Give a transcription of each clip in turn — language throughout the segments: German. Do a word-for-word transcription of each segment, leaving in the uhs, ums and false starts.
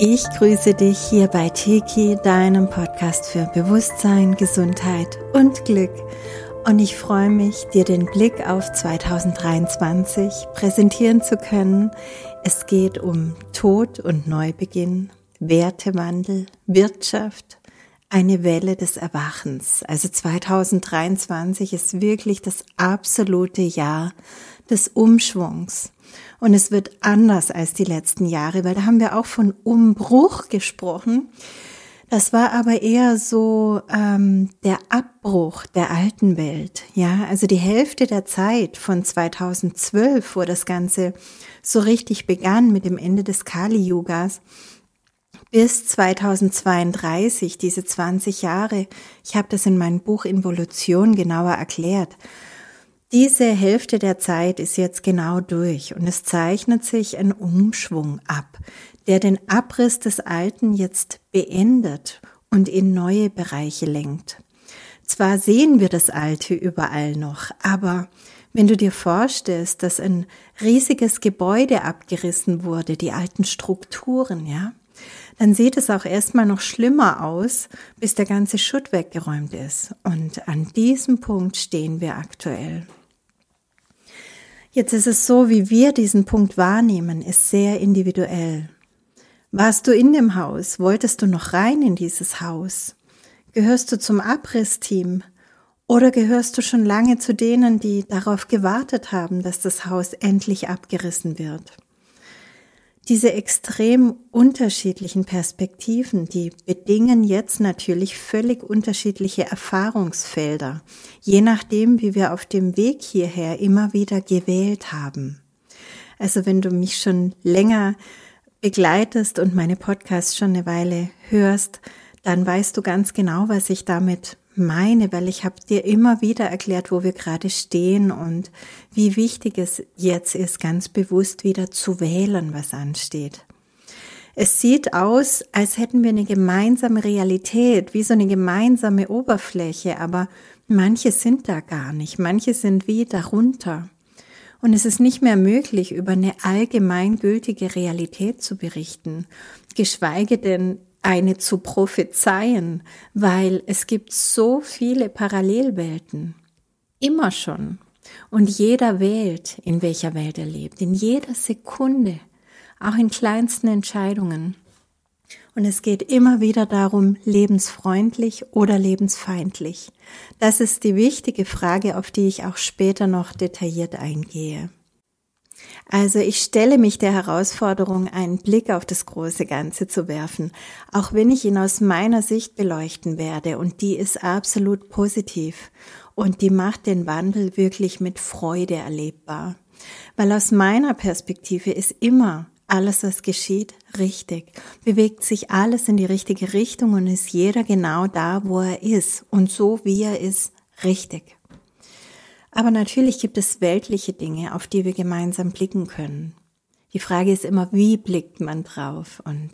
Ich grüße dich hier bei Teki, deinem Podcast für Bewusstsein, Gesundheit und Glück. Und ich freue mich, dir den Blick auf zwanzig dreiundzwanzig präsentieren zu können. Es geht um Tod und Neubeginn, Wertewandel, Wirtschaft, eine Welle des Erwachens. Also zwanzig dreiundzwanzig ist wirklich das absolute Jahr des Umschwungs. Und es wird anders als die letzten Jahre, weil da haben wir auch von Umbruch gesprochen. Das war aber eher so ähm, der Abbruch der alten Welt. Ja, also die Hälfte der Zeit von zweitausendzwölf, wo das Ganze so richtig begann mit dem Ende des Kali-Yugas, bis zweitausendzweiunddreißig, diese zwanzig Jahre, ich habe das in meinem Buch Involution genauer erklärt. Diese Hälfte der Zeit ist jetzt genau durch und es zeichnet sich ein Umschwung ab, der den Abriss des Alten jetzt beendet und in neue Bereiche lenkt. Zwar sehen wir das Alte überall noch, aber wenn du dir vorstellst, dass ein riesiges Gebäude abgerissen wurde, die alten Strukturen, ja, dann sieht es auch erstmal noch schlimmer aus, bis der ganze Schutt weggeräumt ist. Und an diesem Punkt stehen wir aktuell. Jetzt ist es so, wie wir diesen Punkt wahrnehmen, ist sehr individuell. Warst du in dem Haus? Wolltest du noch rein in dieses Haus? Gehörst du zum Abrissteam? Oder gehörst du schon lange zu denen, die darauf gewartet haben, dass das Haus endlich abgerissen wird? Diese extrem unterschiedlichen Perspektiven, die bedingen jetzt natürlich völlig unterschiedliche Erfahrungsfelder, je nachdem, wie wir auf dem Weg hierher immer wieder gewählt haben. Also wenn du mich schon länger begleitest und meine Podcasts schon eine Weile hörst, dann weißt du ganz genau, was ich damit meine, weil ich habe dir immer wieder erklärt, wo wir gerade stehen und wie wichtig es jetzt ist, ganz bewusst wieder zu wählen, was ansteht. Es sieht aus, als hätten wir eine gemeinsame Realität, wie so eine gemeinsame Oberfläche, aber manche sind da gar nicht, manche sind wie darunter. Und es ist nicht mehr möglich, über eine allgemeingültige Realität zu berichten, geschweige denn eine zu prophezeien, weil es gibt so viele Parallelwelten. Immer schon. Und jeder wählt, in welcher Welt er lebt. In jeder Sekunde. Auch in kleinsten Entscheidungen. Und es geht immer wieder darum, lebensfreundlich oder lebensfeindlich. Das ist die wichtige Frage, auf die ich auch später noch detailliert eingehe. Also ich stelle mich der Herausforderung, einen Blick auf das große Ganze zu werfen, auch wenn ich ihn aus meiner Sicht beleuchten werde und die ist absolut positiv und die macht den Wandel wirklich mit Freude erlebbar, weil aus meiner Perspektive ist immer alles, was geschieht, richtig, bewegt sich alles in die richtige Richtung und ist jeder genau da, wo er ist und so, wie er ist, richtig. Aber natürlich gibt es weltliche Dinge, auf die wir gemeinsam blicken können. Die Frage ist immer, wie blickt man drauf? Und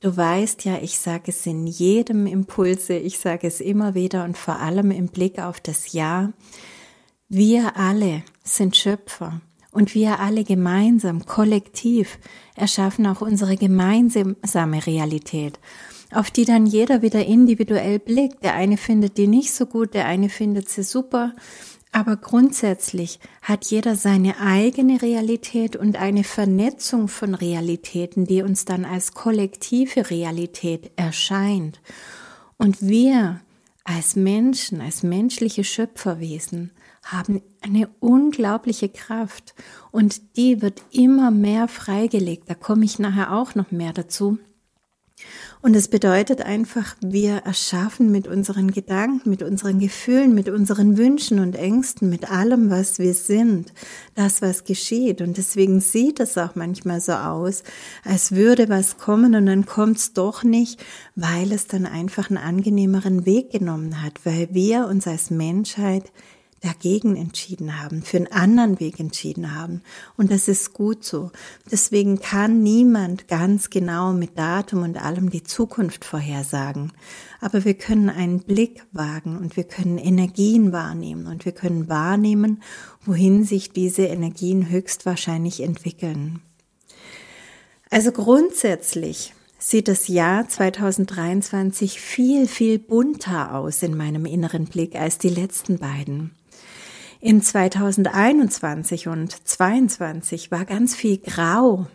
du weißt ja, ich sage es in jedem Impulse, ich sage es immer wieder und vor allem im Blick auf das Ja. Wir alle sind Schöpfer und wir alle gemeinsam, kollektiv, erschaffen auch unsere gemeinsame Realität, auf die dann jeder wieder individuell blickt. Der eine findet die nicht so gut, der eine findet sie super. Aber grundsätzlich hat jeder seine eigene Realität und eine Vernetzung von Realitäten, die uns dann als kollektive Realität erscheint. Und wir als Menschen, als menschliche Schöpferwesen haben eine unglaubliche Kraft und die wird immer mehr freigelegt. Da komme ich nachher auch noch mehr dazu. Und es bedeutet einfach, wir erschaffen mit unseren Gedanken, mit unseren Gefühlen, mit unseren Wünschen und Ängsten, mit allem, was wir sind, das, was geschieht. Und deswegen sieht es auch manchmal so aus, als würde was kommen und dann kommt es doch nicht, weil es dann einfach einen angenehmeren Weg genommen hat, weil wir uns als Menschheit dagegen entschieden haben, für einen anderen Weg entschieden haben. Und das ist gut so. Deswegen kann niemand ganz genau mit Datum und allem die Zukunft vorhersagen. Aber wir können einen Blick wagen und wir können Energien wahrnehmen und wir können wahrnehmen, wohin sich diese Energien höchstwahrscheinlich entwickeln. Also grundsätzlich sieht das Jahr zweitausenddreiundzwanzig viel, viel bunter aus in meinem inneren Blick als die letzten beiden. In zweitausendeinundzwanzig und zweitausendzweiundzwanzig war ganz viel grau.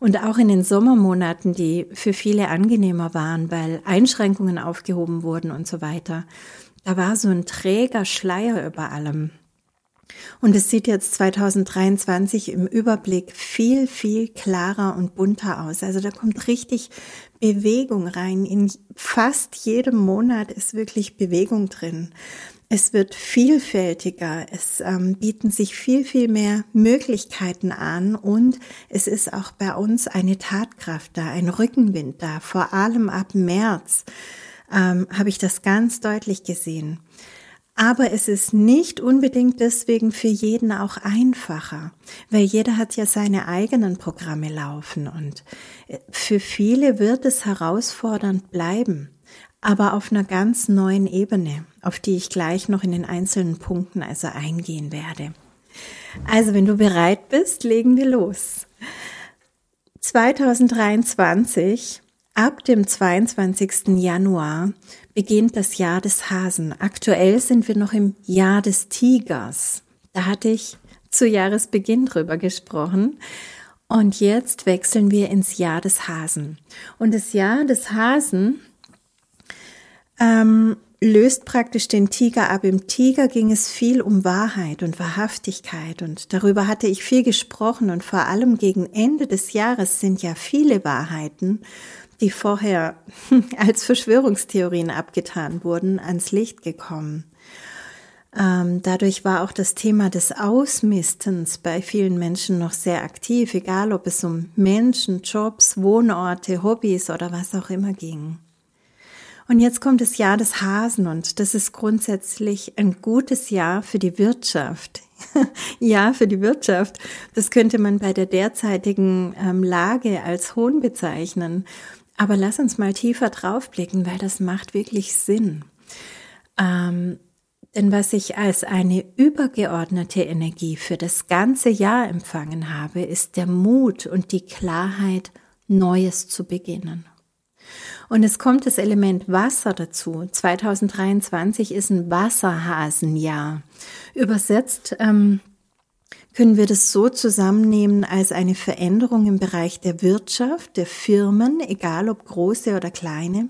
Und auch in den Sommermonaten, die für viele angenehmer waren, weil Einschränkungen aufgehoben wurden und so weiter, da war so ein träger Schleier über allem. Und es sieht jetzt zweitausenddreiundzwanzig im Überblick viel, viel klarer und bunter aus. Also da kommt richtig Bewegung rein. In fast jedem Monat ist wirklich Bewegung drin. Es wird vielfältiger, es ähm, bieten sich viel, viel mehr Möglichkeiten an und es ist auch bei uns eine Tatkraft da, ein Rückenwind da. Vor allem ab März ähm, habe ich das ganz deutlich gesehen. Aber es ist nicht unbedingt deswegen für jeden auch einfacher, weil jeder hat ja seine eigenen Programme laufen und für viele wird es herausfordernd bleiben, aber auf einer ganz neuen Ebene, auf die ich gleich noch in den einzelnen Punkten also eingehen werde. Also wenn du bereit bist, legen wir los. zweitausenddreiundzwanzig, ab dem zweiundzwanzigsten Januar, beginnt das Jahr des Hasen. Aktuell sind wir noch im Jahr des Tigers. Da hatte ich zu Jahresbeginn drüber gesprochen. Und jetzt wechseln wir ins Jahr des Hasen. Und das Jahr des Hasen ähm, löst praktisch den Tiger ab. Im Tiger ging es viel um Wahrheit und Wahrhaftigkeit. Und darüber hatte ich viel gesprochen. Und vor allem gegen Ende des Jahres sind ja viele Wahrheiten, die vorher als Verschwörungstheorien abgetan wurden, ans Licht gekommen. Ähm, dadurch war auch das Thema des Ausmistens bei vielen Menschen noch sehr aktiv, egal ob es um Menschen, Jobs, Wohnorte, Hobbys oder was auch immer ging. Und jetzt kommt das Jahr des Hasen und das ist grundsätzlich ein gutes Jahr für die Wirtschaft. Ja, für die Wirtschaft. Das könnte man bei der derzeitigen ähm, Lage als Hohn bezeichnen. Aber lass uns mal tiefer draufblicken, weil das macht wirklich Sinn. Ähm, denn was ich als eine übergeordnete Energie für das ganze Jahr empfangen habe, ist der Mut und die Klarheit, Neues zu beginnen. Und es kommt das Element Wasser dazu. zweitausenddreiundzwanzig ist ein Wasserhasenjahr. Übersetzt ähm, können wir das so zusammennehmen als eine Veränderung im Bereich der Wirtschaft, der Firmen, egal ob große oder kleine,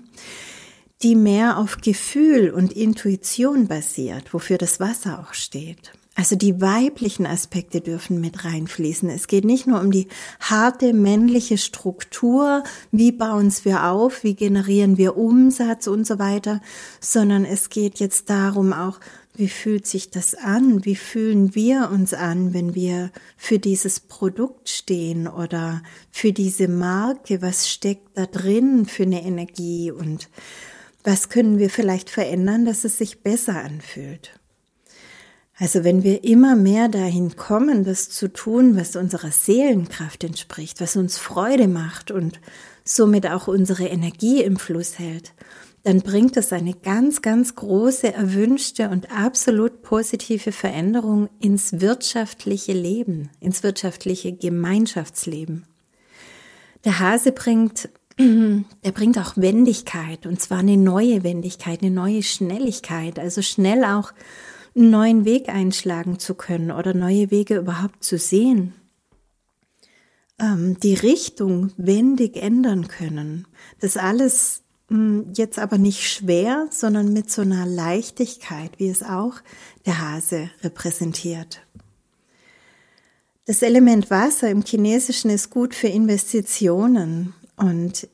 die mehr auf Gefühl und Intuition basiert, wofür das Wasser auch steht. Also die weiblichen Aspekte dürfen mit reinfließen. Es geht nicht nur um die harte männliche Struktur, wie bauen wir auf, wie generieren wir Umsatz und so weiter, sondern es geht jetzt darum auch, wie fühlt sich das an, wie fühlen wir uns an, wenn wir für dieses Produkt stehen oder für diese Marke, was steckt da drin für eine Energie und was können wir vielleicht verändern, dass es sich besser anfühlt. Also wenn wir immer mehr dahin kommen, das zu tun, was unserer Seelenkraft entspricht, was uns Freude macht und somit auch unsere Energie im Fluss hält, dann bringt das eine ganz, ganz große, erwünschte und absolut positive Veränderung ins wirtschaftliche Leben, ins wirtschaftliche Gemeinschaftsleben. Der Hase bringt, der bringt auch Wendigkeit, und zwar eine neue Wendigkeit, eine neue Schnelligkeit, also schnell auch einen neuen Weg einschlagen zu können oder neue Wege überhaupt zu sehen. Ähm, die Richtung wendig ändern können, das alles jetzt aber nicht schwer, sondern mit so einer Leichtigkeit, wie es auch der Hase repräsentiert. Das Element Wasser im Chinesischen ist gut für Investitionen und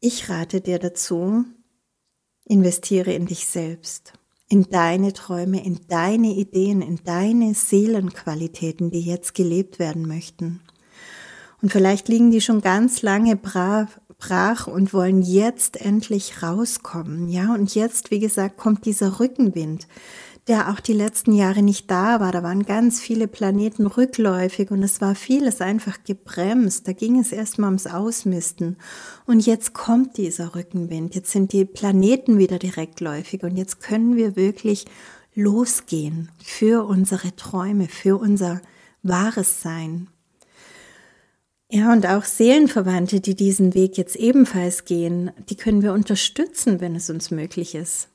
ich rate dir dazu, investiere in dich selbst, in deine Träume, in deine Ideen, in deine Seelenqualitäten, die jetzt gelebt werden möchten. Und vielleicht liegen die schon ganz lange brav brach und wollen jetzt endlich rauskommen, ja, und jetzt, wie gesagt, kommt dieser Rückenwind, der auch die letzten Jahre nicht da war, da waren ganz viele Planeten rückläufig und es war vieles einfach gebremst, da ging es erstmal ums Ausmisten und jetzt kommt dieser Rückenwind, jetzt sind die Planeten wieder direktläufig und jetzt können wir wirklich losgehen für unsere Träume, für unser wahres Sein. Ja, und auch Seelenverwandte, die diesen Weg jetzt ebenfalls gehen, die können wir unterstützen, wenn es uns möglich ist.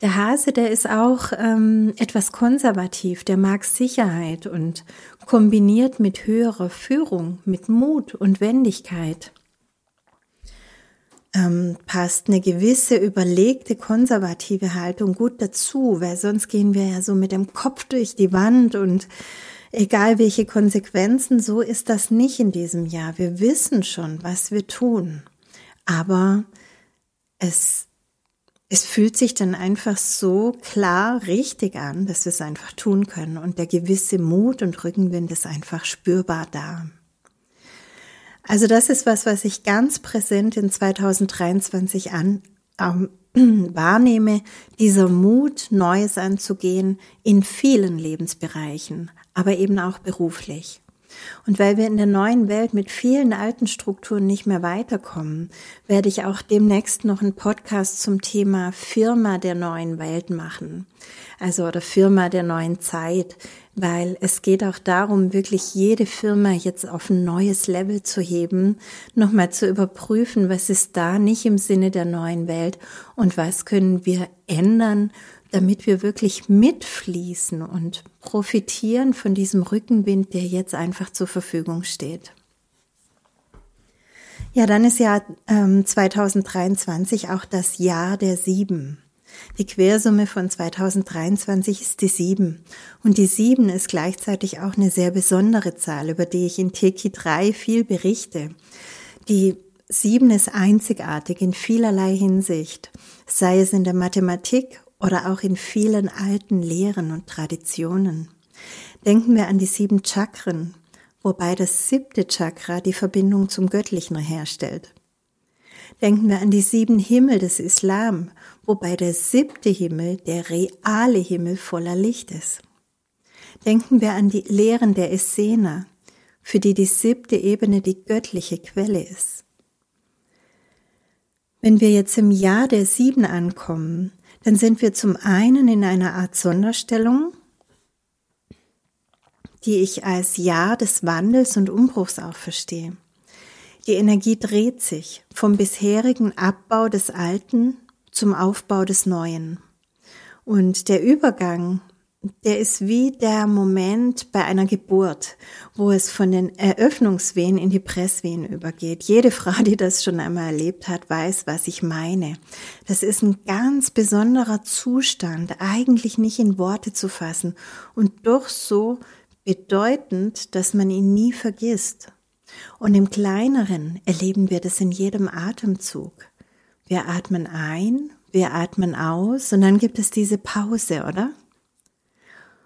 Der Hase, der ist auch ähm, etwas konservativ, der mag Sicherheit und kombiniert mit höherer Führung, mit Mut und Wendigkeit. Ähm, passt eine gewisse überlegte konservative Haltung gut dazu, weil sonst gehen wir ja so mit dem Kopf durch die Wand und egal welche Konsequenzen, so ist das nicht in diesem Jahr. Wir wissen schon, was wir tun, aber es, es fühlt sich dann einfach so klar richtig an, dass wir es einfach tun können und der gewisse Mut und Rückenwind ist einfach spürbar da. Also das ist was, was ich ganz präsent in zweitausenddreiundzwanzig an, ähm, wahrnehme, dieser Mut, Neues anzugehen in vielen Lebensbereichen, aber eben auch beruflich. Und weil wir in der neuen Welt mit vielen alten Strukturen nicht mehr weiterkommen, werde ich auch demnächst noch einen Podcast zum Thema Firma der neuen Welt machen, also oder Firma der neuen Zeit, weil es geht auch darum, wirklich jede Firma jetzt auf ein neues Level zu heben, nochmal zu überprüfen, was ist da nicht im Sinne der neuen Welt und was können wir ändern, damit wir wirklich mitfließen und profitieren von diesem Rückenwind, der jetzt einfach zur Verfügung steht. Ja, dann ist ja ähm, zweitausenddreiundzwanzig auch das Jahr der Sieben. Die Quersumme von zweitausenddreiundzwanzig ist die sieben. Und die sieben ist gleichzeitig auch eine sehr besondere Zahl, über die ich in T E K I drei viel berichte. Die sieben ist einzigartig in vielerlei Hinsicht, sei es in der Mathematik oder auch in vielen alten Lehren und Traditionen. Denken wir an die sieben Chakren, wobei das siebte Chakra die Verbindung zum Göttlichen herstellt. Denken wir an die sieben Himmel des Islam, wobei der siebte Himmel der reale Himmel voller Licht ist. Denken wir an die Lehren der Essener, für die die siebte Ebene die göttliche Quelle ist. Wenn wir jetzt im Jahr der Sieben ankommen, dann sind wir zum einen in einer Art Sonderstellung, die ich als Jahr des Wandels und Umbruchs auch verstehe. Die Energie dreht sich vom bisherigen Abbau des Alten zum Aufbau des Neuen. Und der Übergang, der ist wie der Moment bei einer Geburt, wo es von den Eröffnungswehen in die Presswehen übergeht. Jede Frau, die das schon einmal erlebt hat, weiß, was ich meine. Das ist ein ganz besonderer Zustand, eigentlich nicht in Worte zu fassen und doch so bedeutend, dass man ihn nie vergisst. Und im Kleineren erleben wir das in jedem Atemzug. Wir atmen ein, wir atmen aus und dann gibt es diese Pause, oder?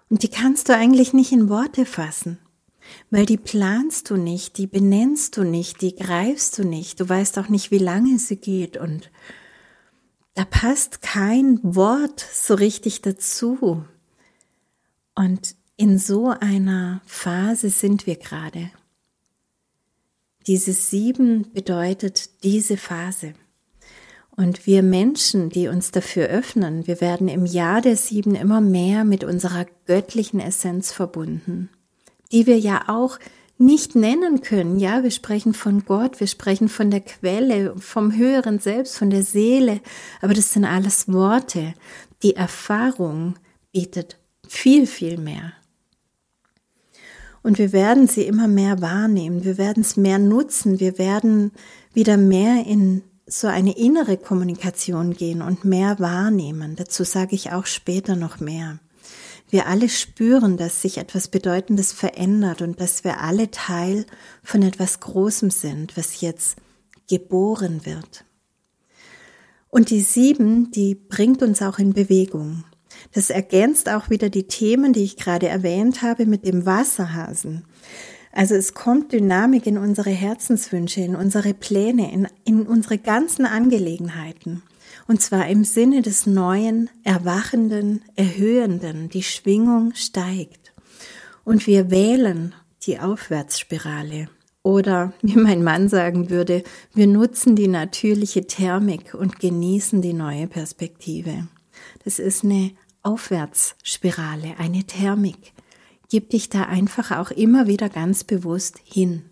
Und die kannst du eigentlich nicht in Worte fassen, weil die planst du nicht, die benennst du nicht, die greifst du nicht, du weißt auch nicht, wie lange sie geht und da passt kein Wort so richtig dazu. Und in so einer Phase sind wir gerade. Diese sieben bedeutet diese Phase. Und wir Menschen, die uns dafür öffnen, wir werden im Jahr der sieben immer mehr mit unserer göttlichen Essenz verbunden, die wir ja auch nicht nennen können. Ja, wir sprechen von Gott, wir sprechen von der Quelle, vom höheren Selbst, von der Seele. Aber das sind alles Worte. Die Erfahrung bietet viel, viel mehr. Und wir werden sie immer mehr wahrnehmen, wir werden es mehr nutzen, wir werden wieder mehr in so eine innere Kommunikation gehen und mehr wahrnehmen. Dazu sage ich auch später noch mehr. Wir alle spüren, dass sich etwas Bedeutendes verändert und dass wir alle Teil von etwas Großem sind, was jetzt geboren wird. Und die sieben, die bringt uns auch in Bewegung. Das ergänzt auch wieder die Themen, die ich gerade erwähnt habe, mit dem Wasserhasen. Also es kommt Dynamik in unsere Herzenswünsche, in unsere Pläne, in, in unsere ganzen Angelegenheiten. Und zwar im Sinne des Neuen, Erwachenden, Erhöhenden. Die Schwingung steigt. Und wir wählen die Aufwärtsspirale. Oder, wie mein Mann sagen würde, wir nutzen die natürliche Thermik und genießen die neue Perspektive. Das ist eine Aufwärtsspirale, eine Thermik. Gib dich da einfach auch immer wieder ganz bewusst hin.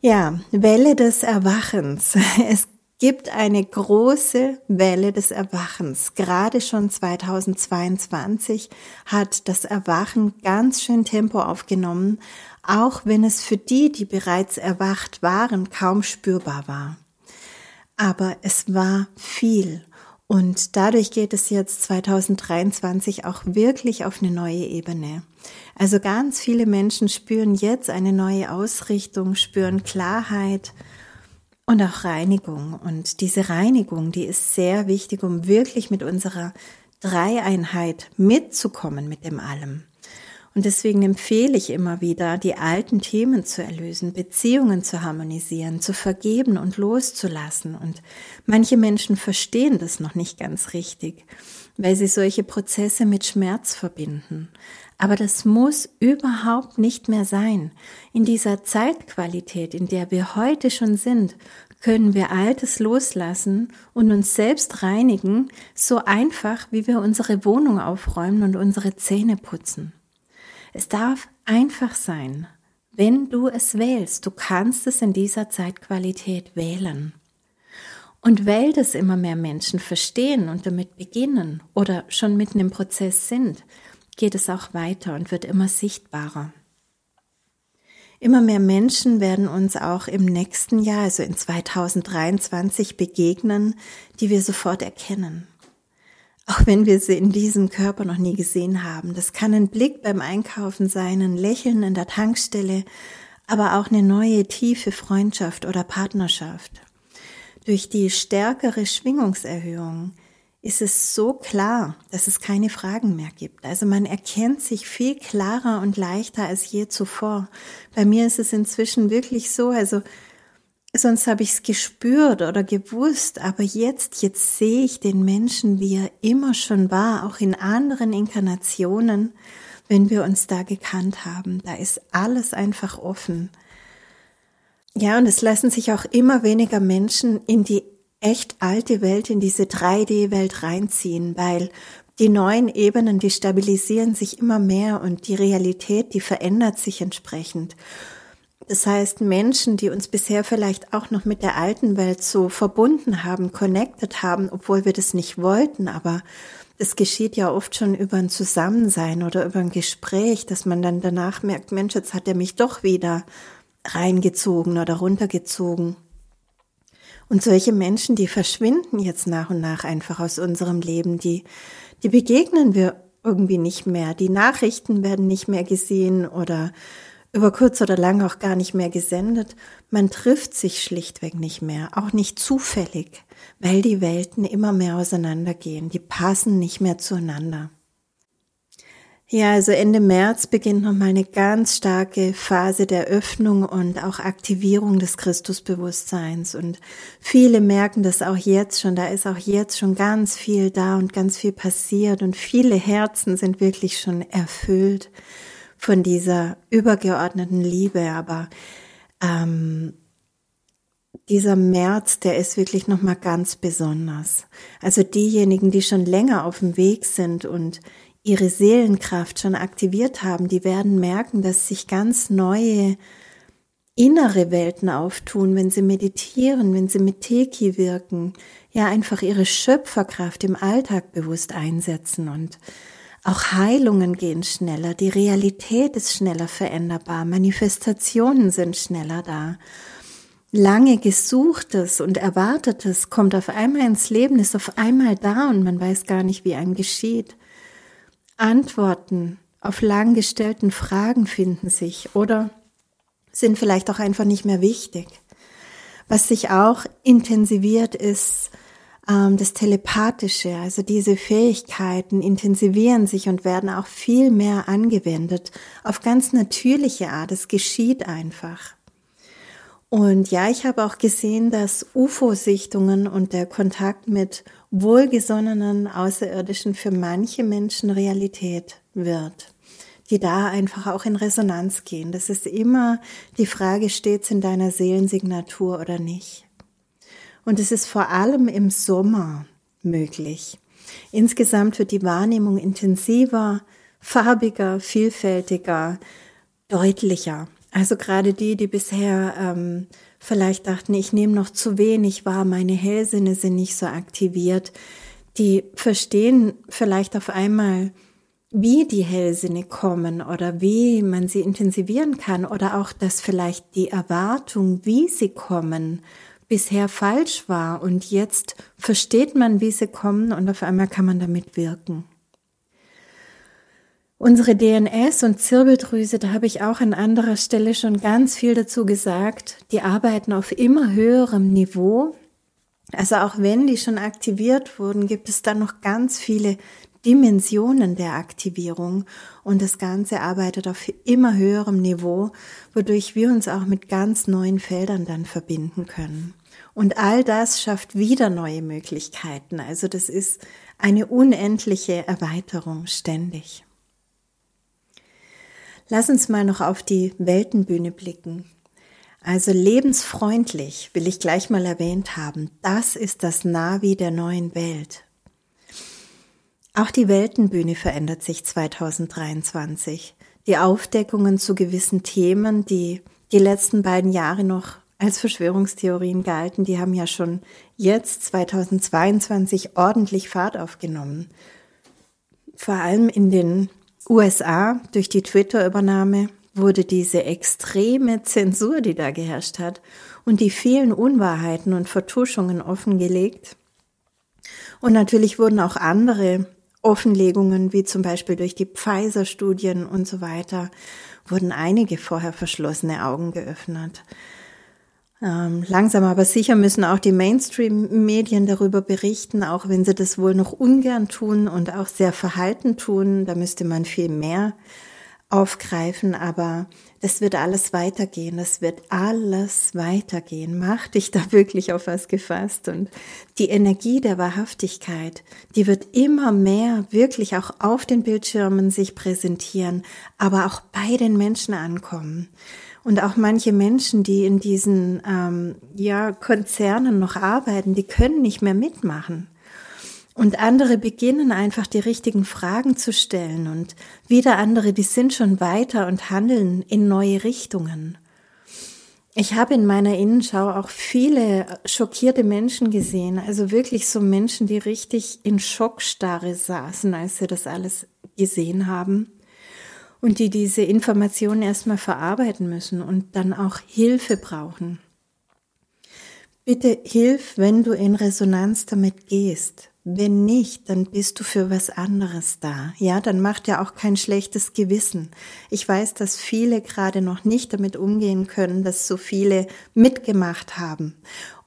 Ja, Welle des Erwachens. Es gibt eine große Welle des Erwachens. Gerade schon zweitausendzweiundzwanzig hat das Erwachen ganz schön Tempo aufgenommen, auch wenn es für die, die bereits erwacht waren, kaum spürbar war. Aber es war viel. Und dadurch geht es jetzt zweitausenddreiundzwanzig auch wirklich auf eine neue Ebene. Also ganz viele Menschen spüren jetzt eine neue Ausrichtung, spüren Klarheit und auch Reinigung. Und diese Reinigung, die ist sehr wichtig, um wirklich mit unserer Dreieinheit mitzukommen mit dem Allem. Und deswegen empfehle ich immer wieder, die alten Themen zu erlösen, Beziehungen zu harmonisieren, zu vergeben und loszulassen. Und manche Menschen verstehen das noch nicht ganz richtig, weil sie solche Prozesse mit Schmerz verbinden. Aber das muss überhaupt nicht mehr sein. In dieser Zeitqualität, in der wir heute schon sind, können wir Altes loslassen und uns selbst reinigen, so einfach, wie wir unsere Wohnung aufräumen und unsere Zähne putzen. Es darf einfach sein, wenn du es wählst. Du kannst es in dieser Zeitqualität wählen. Und weil das immer mehr Menschen verstehen und damit beginnen oder schon mitten im Prozess sind, geht es auch weiter und wird immer sichtbarer. Immer mehr Menschen werden uns auch im nächsten Jahr, also in zweitausenddreiundzwanzig, begegnen, die wir sofort erkennen. Auch wenn wir sie in diesem Körper noch nie gesehen haben. Das kann ein Blick beim Einkaufen sein, ein Lächeln in der Tankstelle, aber auch eine neue, tiefe Freundschaft oder Partnerschaft. Durch die stärkere Schwingungserhöhung ist es so klar, dass es keine Fragen mehr gibt. Also man erkennt sich viel klarer und leichter als je zuvor. Bei mir ist es inzwischen wirklich so, also sonst habe ich es gespürt oder gewusst, aber jetzt, jetzt sehe ich den Menschen, wie er immer schon war, auch in anderen Inkarnationen, wenn wir uns da gekannt haben. Da ist alles einfach offen. Ja, und es lassen sich auch immer weniger Menschen in die echt alte Welt, in diese drei D Welt reinziehen, weil die neuen Ebenen, die stabilisieren sich immer mehr und die Realität, die verändert sich entsprechend. Das heißt, Menschen, die uns bisher vielleicht auch noch mit der alten Welt so verbunden haben, connected haben, obwohl wir das nicht wollten, aber das geschieht ja oft schon über ein Zusammensein oder über ein Gespräch, dass man dann danach merkt, Mensch, jetzt hat er mich doch wieder reingezogen oder runtergezogen. Und solche Menschen, die verschwinden jetzt nach und nach einfach aus unserem Leben, die, die begegnen wir irgendwie nicht mehr. Die Nachrichten werden nicht mehr gesehen oder über kurz oder lang auch gar nicht mehr gesendet. Man trifft sich schlichtweg nicht mehr, auch nicht zufällig, weil die Welten immer mehr auseinandergehen. Die passen nicht mehr zueinander. Ja, also Ende März beginnt nochmal eine ganz starke Phase der Öffnung und auch Aktivierung des Christusbewusstseins. Und viele merken das auch jetzt schon. Da ist auch jetzt schon ganz viel da und ganz viel passiert. Und viele Herzen sind wirklich schon erfüllt von dieser übergeordneten Liebe, aber ähm, dieser März, der ist wirklich nochmal ganz besonders. Also diejenigen, die schon länger auf dem Weg sind und ihre Seelenkraft schon aktiviert haben, die werden merken, dass sich ganz neue innere Welten auftun, wenn sie meditieren, wenn sie mit Teki wirken, ja einfach ihre Schöpferkraft im Alltag bewusst einsetzen und auch Heilungen gehen schneller, die Realität ist schneller veränderbar, Manifestationen sind schneller da. Lange Gesuchtes und Erwartetes kommt auf einmal ins Leben, ist auf einmal da und man weiß gar nicht, wie einem geschieht. Antworten auf lang gestellten Fragen finden sich oder sind vielleicht auch einfach nicht mehr wichtig. Was sich auch intensiviert ist, das Telepathische, also diese Fähigkeiten intensivieren sich und werden auch viel mehr angewendet, auf ganz natürliche Art, es geschieht einfach. Und ja, ich habe auch gesehen, dass U F O-Sichtungen und der Kontakt mit wohlgesonnenen Außerirdischen für manche Menschen Realität wird, die da einfach auch in Resonanz gehen. Das ist immer die Frage, steht's in deiner Seelensignatur oder nicht? Und es ist vor allem im Sommer möglich. Insgesamt wird die Wahrnehmung intensiver, farbiger, vielfältiger, deutlicher. Also gerade die, die bisher ähm, vielleicht dachten, ich nehme noch zu wenig wahr, meine Hellsinne sind nicht so aktiviert, die verstehen vielleicht auf einmal, wie die Hellsinne kommen oder wie man sie intensivieren kann oder auch, dass vielleicht die Erwartung, wie sie kommen, bisher falsch war und jetzt versteht man, wie sie kommen und auf einmal kann man damit wirken. Unsere D N S und Zirbeldrüse, da habe ich auch an anderer Stelle schon ganz viel dazu gesagt, die arbeiten auf immer höherem Niveau. Also auch wenn die schon aktiviert wurden, gibt es dann noch ganz viele Dimensionen der Aktivierung und das Ganze arbeitet auf immer höherem Niveau, wodurch wir uns auch mit ganz neuen Feldern dann verbinden können. Und all das schafft wieder neue Möglichkeiten. Also das ist eine unendliche Erweiterung ständig. Lass uns mal noch auf die Weltenbühne blicken. Also lebensfreundlich will ich gleich mal erwähnt haben. Das ist das Navi der neuen Welt. Auch die Weltenbühne verändert sich zweitausenddreiundzwanzig. Die Aufdeckungen zu gewissen Themen, die die letzten beiden Jahre noch als Verschwörungstheorien galten, die haben ja schon jetzt zweitausendzweiundzwanzig ordentlich Fahrt aufgenommen. Vor allem in den U S A durch die Twitter-Übernahme wurde diese extreme Zensur, die da geherrscht hat, und die vielen Unwahrheiten und Vertuschungen offengelegt. Und natürlich wurden auch andere Offenlegungen, wie zum Beispiel durch die Pfizer-Studien und so weiter, wurden einige vorher verschlossene Augen geöffnet. Ähm, langsam aber sicher müssen auch die Mainstream-Medien darüber berichten, auch wenn sie das wohl noch ungern tun und auch sehr verhalten tun. Da müsste man viel mehr aufgreifen, aber das wird alles weitergehen, das wird alles weitergehen. Mach dich da wirklich auf was gefasst und die Energie der Wahrhaftigkeit, die wird immer mehr wirklich auch auf den Bildschirmen sich präsentieren, aber auch bei den Menschen ankommen. Und auch manche Menschen, die in diesen ähm, ja, Konzernen noch arbeiten, die können nicht mehr mitmachen. Und andere beginnen einfach die richtigen Fragen zu stellen und wieder andere, die sind schon weiter und handeln in neue Richtungen. Ich habe in meiner Innenschau auch viele schockierte Menschen gesehen, also wirklich so Menschen, die richtig in Schockstarre saßen, als sie das alles gesehen haben und die diese Informationen erstmal verarbeiten müssen und dann auch Hilfe brauchen. Bitte hilf, wenn du in Resonanz damit gehst. Wenn nicht, dann bist du für was anderes da. Ja, dann macht ja auch kein schlechtes Gewissen. Ich weiß, dass viele gerade noch nicht damit umgehen können, dass so viele mitgemacht haben.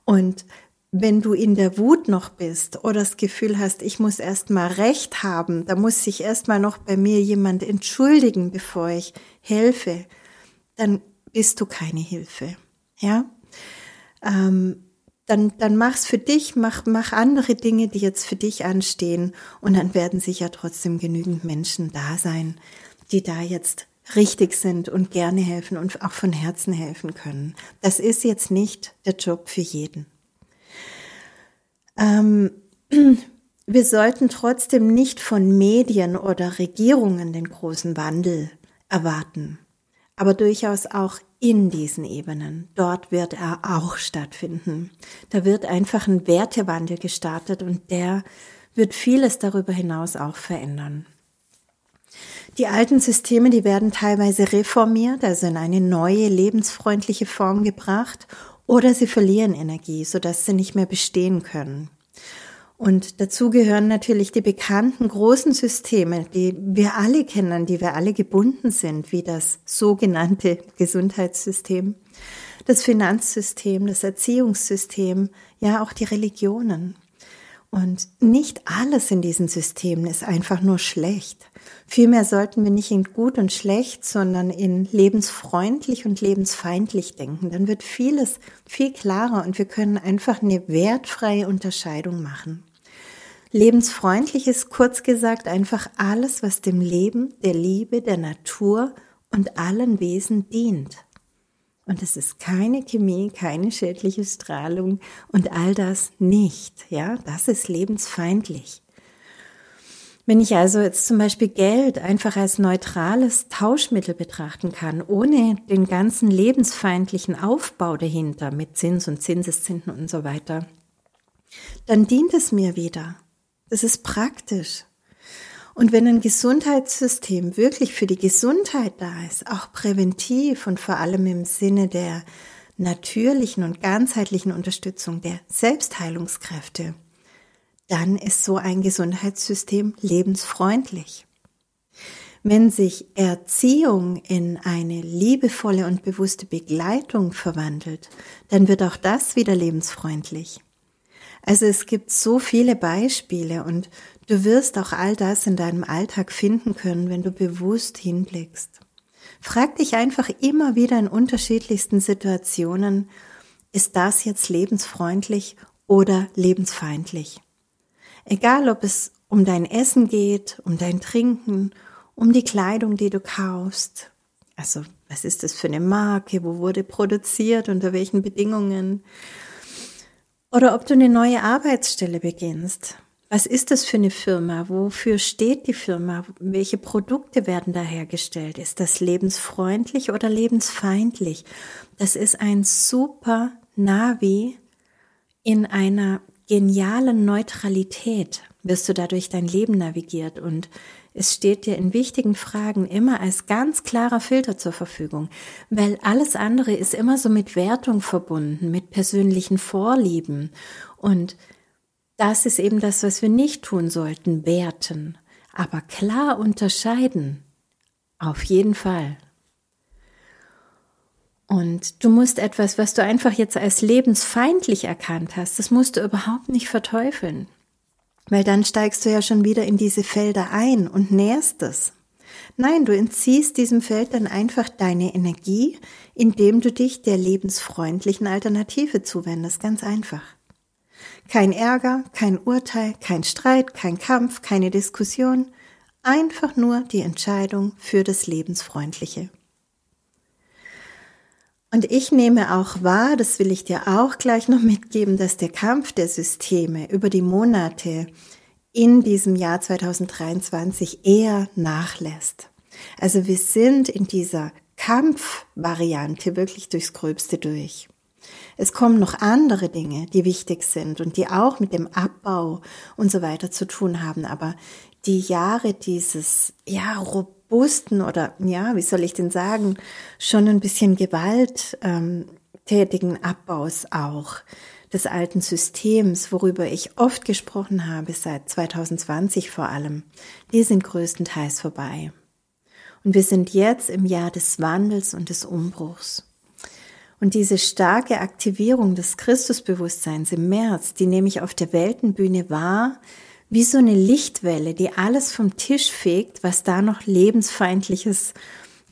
Und wenn du in der Wut noch bist oder das Gefühl hast, ich muss erst mal Recht haben, da muss sich erst mal noch bei mir jemand entschuldigen, bevor ich helfe, dann bist du keine Hilfe. Ja, ähm, Dann, dann mach's für dich, mach, mach andere Dinge, die jetzt für dich anstehen und dann werden sicher trotzdem genügend Menschen da sein, die da jetzt richtig sind und gerne helfen und auch von Herzen helfen können. Das ist jetzt nicht der Job für jeden. Ähm, wir sollten trotzdem nicht von Medien oder Regierungen den großen Wandel erwarten, aber durchaus auch in diesen Ebenen. Dort wird er auch stattfinden. Da wird einfach ein Wertewandel gestartet und der wird vieles darüber hinaus auch verändern. Die alten Systeme, die werden teilweise reformiert, also in eine neue, lebensfreundliche Form gebracht oder sie verlieren Energie, sodass sie nicht mehr bestehen können. Und dazu gehören natürlich die bekannten großen Systeme, die wir alle kennen, an die wir alle gebunden sind, wie das sogenannte Gesundheitssystem, das Finanzsystem, das Erziehungssystem, ja auch die Religionen. Und nicht alles in diesen Systemen ist einfach nur schlecht. Vielmehr sollten wir nicht in gut und schlecht, sondern in lebensfreundlich und lebensfeindlich denken. Dann wird vieles viel klarer und wir können einfach eine wertfreie Unterscheidung machen. Lebensfreundlich ist kurz gesagt einfach alles, was dem Leben, der Liebe, der Natur und allen Wesen dient. Und es ist keine Chemie, keine schädliche Strahlung und all das nicht. Ja, das ist lebensfeindlich. Wenn ich also jetzt zum Beispiel Geld einfach als neutrales Tauschmittel betrachten kann, ohne den ganzen lebensfeindlichen Aufbau dahinter mit Zins und Zinseszinsen und so weiter, dann dient es mir wieder. Das ist praktisch. Und wenn ein Gesundheitssystem wirklich für die Gesundheit da ist, auch präventiv und vor allem im Sinne der natürlichen und ganzheitlichen Unterstützung der Selbstheilungskräfte, dann ist so ein Gesundheitssystem lebensfreundlich. Wenn sich Erziehung in eine liebevolle und bewusste Begleitung verwandelt, dann wird auch das wieder lebensfreundlich. Also es gibt so viele Beispiele und du wirst auch all das in deinem Alltag finden können, wenn du bewusst hinblickst. Frag dich einfach immer wieder in unterschiedlichsten Situationen, ist das jetzt lebensfreundlich oder lebensfeindlich? Egal, ob es um dein Essen geht, um dein Trinken, um die Kleidung, die du kaufst. Also, was ist das für eine Marke? Wo wurde produziert? Unter welchen Bedingungen? Oder ob du eine neue Arbeitsstelle beginnst. Was ist das für eine Firma? Wofür steht die Firma? Welche Produkte werden da hergestellt? Ist das lebensfreundlich oder lebensfeindlich? Das ist ein super Navi in einer genialen Neutralität, wirst du dadurch dein Leben navigiert und es steht dir in wichtigen Fragen immer als ganz klarer Filter zur Verfügung, weil alles andere ist immer so mit Wertung verbunden, mit persönlichen Vorlieben und das ist eben das, was wir nicht tun sollten, werten, aber klar unterscheiden, auf jeden Fall. Und du musst etwas, was du einfach jetzt als lebensfeindlich erkannt hast, das musst du überhaupt nicht verteufeln, weil dann steigst du ja schon wieder in diese Felder ein und nährst es. Nein, du entziehst diesem Feld dann einfach deine Energie, indem du dich der lebensfreundlichen Alternative zuwendest, ganz einfach. Kein Ärger, kein Urteil, kein Streit, kein Kampf, keine Diskussion, einfach nur die Entscheidung für das Lebensfreundliche. Und ich nehme auch wahr, das will ich dir auch gleich noch mitgeben, dass der Kampf der Systeme über die Monate in diesem Jahr zwanzig dreiundzwanzig eher nachlässt. Also wir sind in dieser Kampfvariante wirklich durchs Gröbste durch. Es kommen noch andere Dinge, die wichtig sind und die auch mit dem Abbau und so weiter zu tun haben. Aber die Jahre dieses, ja, robusten oder, ja, wie soll ich denn sagen, schon ein bisschen gewalttätigen ähm, Abbaus auch des alten Systems, worüber ich oft gesprochen habe, seit zwanzig zwanzig vor allem, die sind größtenteils vorbei. Und wir sind jetzt im Jahr des Wandels und des Umbruchs. Und diese starke Aktivierung des Christusbewusstseins im März, die nehme ich auf der Weltenbühne wahr, wie so eine Lichtwelle, die alles vom Tisch fegt, was da noch lebensfeindliches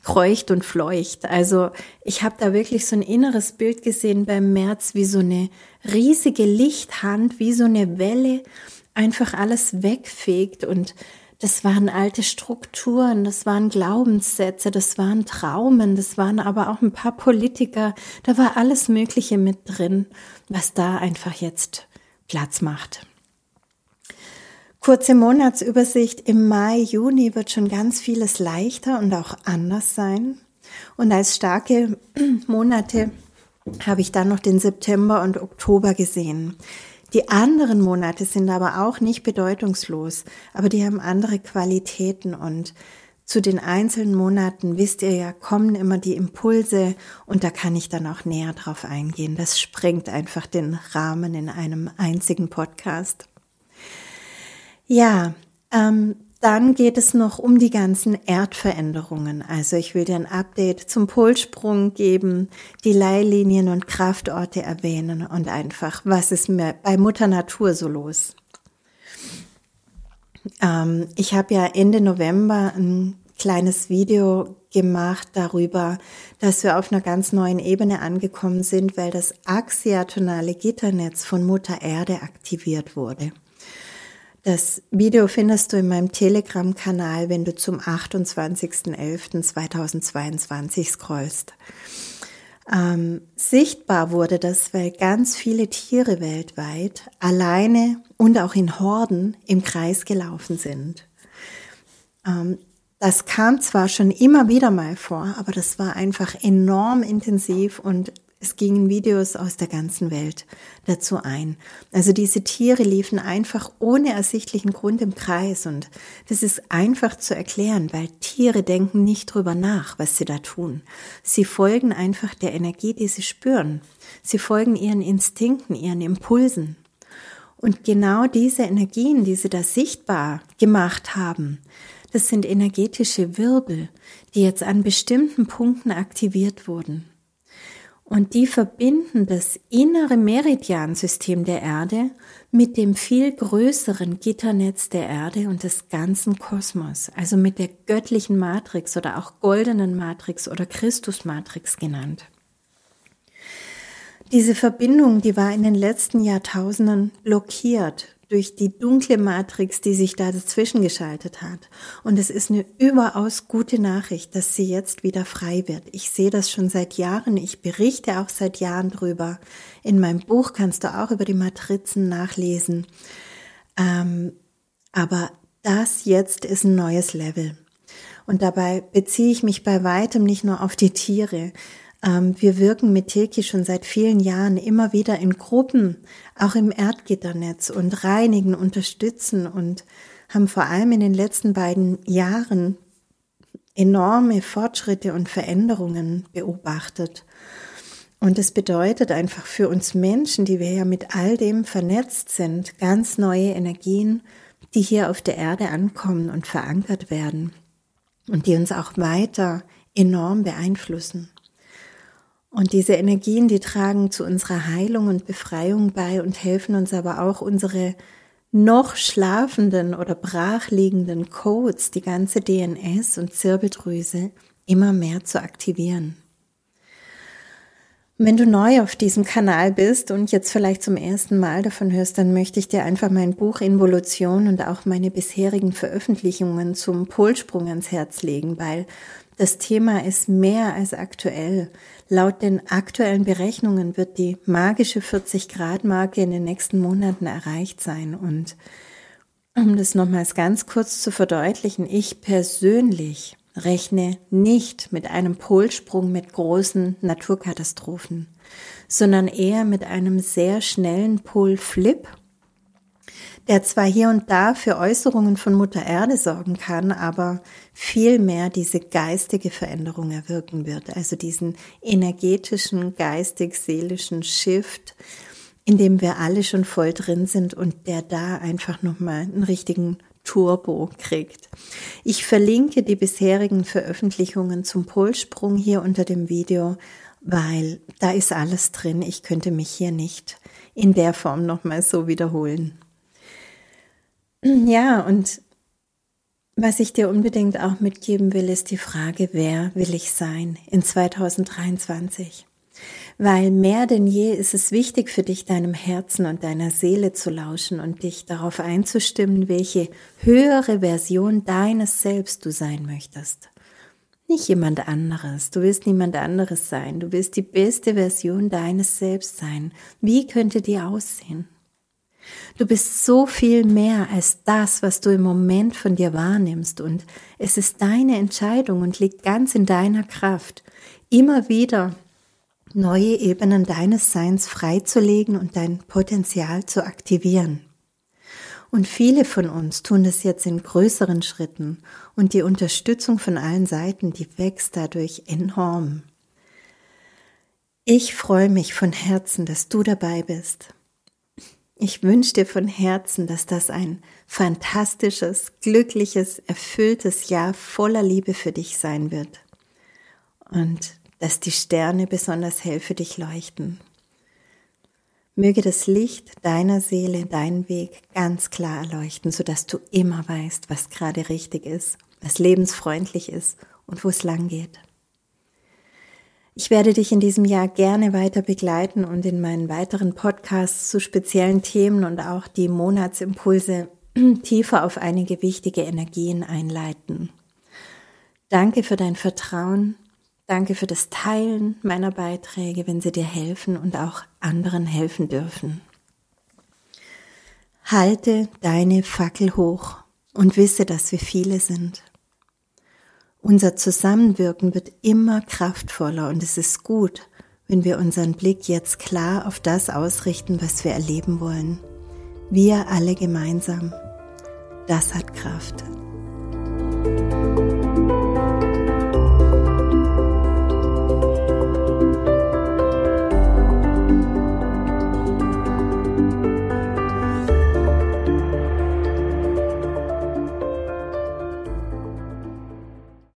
kreucht und fleucht. Also ich habe da wirklich so ein inneres Bild gesehen beim März, wie so eine riesige Lichthand, wie so eine Welle einfach alles wegfegt. Und das waren alte Strukturen, das waren Glaubenssätze, das waren Traumen, das waren aber auch ein paar Politiker. Da war alles Mögliche mit drin, was da einfach jetzt Platz macht. Kurze Monatsübersicht, im Mai, Juni wird schon ganz vieles leichter und auch anders sein. Und als starke Monate habe ich dann noch den September und Oktober gesehen. Die anderen Monate sind aber auch nicht bedeutungslos, aber die haben andere Qualitäten und zu den einzelnen Monaten, wisst ihr ja, kommen immer die Impulse und da kann ich dann auch näher drauf eingehen. Das sprengt einfach den Rahmen in einem einzigen Podcast. Ja, ähm, dann geht es noch um die ganzen Erdveränderungen. Also ich will dir ein Update zum Polsprung geben, die Leitlinien und Kraftorte erwähnen und einfach, was ist mir bei Mutter Natur so los? Ähm, ich habe ja Ende November ein kleines Video gemacht darüber, dass wir auf einer ganz neuen Ebene angekommen sind, weil das axiatonale Gitternetz von Mutter Erde aktiviert wurde. Das Video findest du in meinem Telegram-Kanal, wenn du zum achtundzwanzigsten elften zweitausendzweiundzwanzig scrollst. Ähm, sichtbar wurde das, weil ganz viele Tiere weltweit alleine und auch in Horden im Kreis gelaufen sind. Ähm, das kam zwar schon immer wieder mal vor, aber das war einfach enorm intensiv und es gingen Videos aus der ganzen Welt dazu ein. Also diese Tiere liefen einfach ohne ersichtlichen Grund im Kreis und das ist einfach zu erklären, weil Tiere denken nicht drüber nach, was sie da tun. Sie folgen einfach der Energie, die sie spüren. Sie folgen ihren Instinkten, ihren Impulsen. Und genau diese Energien, die sie da sichtbar gemacht haben, das sind energetische Wirbel, die jetzt an bestimmten Punkten aktiviert wurden. Und die verbinden das innere Meridiansystem der Erde mit dem viel größeren Gitternetz der Erde und des ganzen Kosmos, also mit der göttlichen Matrix oder auch goldenen Matrix oder Christusmatrix genannt. Diese Verbindung, die war in den letzten Jahrtausenden blockiert durch die dunkle Matrix, die sich da dazwischen geschaltet hat. Und es ist eine überaus gute Nachricht, dass sie jetzt wieder frei wird. Ich sehe das schon seit Jahren. Ich berichte auch seit Jahren drüber. In meinem Buch kannst du auch über die Matrizen nachlesen. Ähm, aber das jetzt ist ein neues Level. Und dabei beziehe ich mich bei weitem nicht nur auf die Tiere. Wir wirken mit Teki schon seit vielen Jahren immer wieder in Gruppen, auch im Erdgitternetz und reinigen, unterstützen und haben vor allem in den letzten beiden Jahren enorme Fortschritte und Veränderungen beobachtet. Und es bedeutet einfach für uns Menschen, die wir ja mit all dem vernetzt sind, ganz neue Energien, die hier auf der Erde ankommen und verankert werden und die uns auch weiter enorm beeinflussen. Und diese Energien, die tragen zu unserer Heilung und Befreiung bei und helfen uns aber auch, unsere noch schlafenden oder brachliegenden Codes, die ganze D N S und Zirbeldrüse, immer mehr zu aktivieren. Wenn du neu auf diesem Kanal bist und jetzt vielleicht zum ersten Mal davon hörst, dann möchte ich dir einfach mein Buch Involution und auch meine bisherigen Veröffentlichungen zum Polsprung ans Herz legen, weil das Thema ist mehr als aktuell. Laut den aktuellen Berechnungen wird die magische vierzig Grad Marke in den nächsten Monaten erreicht sein. Und um das nochmals ganz kurz zu verdeutlichen, ich persönlich rechne nicht mit einem Polsprung mit großen Naturkatastrophen, sondern eher mit einem sehr schnellen Polflip, der zwar hier und da für Äußerungen von Mutter Erde sorgen kann, aber vielmehr diese geistige Veränderung erwirken wird, also diesen energetischen, geistig-seelischen Shift, in dem wir alle schon voll drin sind und der da einfach nochmal einen richtigen Turbo kriegt. Ich verlinke die bisherigen Veröffentlichungen zum Polsprung hier unter dem Video, weil da ist alles drin. Ich könnte mich hier nicht in der Form nochmal so wiederholen. Ja, und was ich dir unbedingt auch mitgeben will, ist die Frage, wer will ich sein in zwanzig dreiundzwanzig? Weil mehr denn je ist es wichtig für dich, deinem Herzen und deiner Seele zu lauschen und dich darauf einzustimmen, welche höhere Version deines Selbst du sein möchtest. Nicht jemand anderes, du willst niemand anderes sein, du willst die beste Version deines Selbst sein. Wie könnte die aussehen? Du bist so viel mehr als das, was du im Moment von dir wahrnimmst und es ist deine Entscheidung und liegt ganz in deiner Kraft, immer wieder neue Ebenen deines Seins freizulegen und dein Potenzial zu aktivieren. Und viele von uns tun das jetzt in größeren Schritten und die Unterstützung von allen Seiten, die wächst dadurch enorm. Ich freue mich von Herzen, dass du dabei bist. Ich wünsche dir von Herzen, dass das ein fantastisches, glückliches, erfülltes Jahr voller Liebe für dich sein wird. Und dass die Sterne besonders hell für dich leuchten. Möge das Licht deiner Seele deinen Weg ganz klar erleuchten, sodass du immer weißt, was gerade richtig ist, was lebensfreundlich ist und wo es lang geht. Ich werde dich in diesem Jahr gerne weiter begleiten und in meinen weiteren Podcasts zu speziellen Themen und auch die Monatsimpulse tiefer auf einige wichtige Energien einleiten. Danke für dein Vertrauen, danke für das Teilen meiner Beiträge, wenn sie dir helfen und auch anderen helfen dürfen. Halte deine Fackel hoch und wisse, dass wir viele sind. Unser Zusammenwirken wird immer kraftvoller und es ist gut, wenn wir unseren Blick jetzt klar auf das ausrichten, was wir erleben wollen. Wir alle gemeinsam. Das hat Kraft.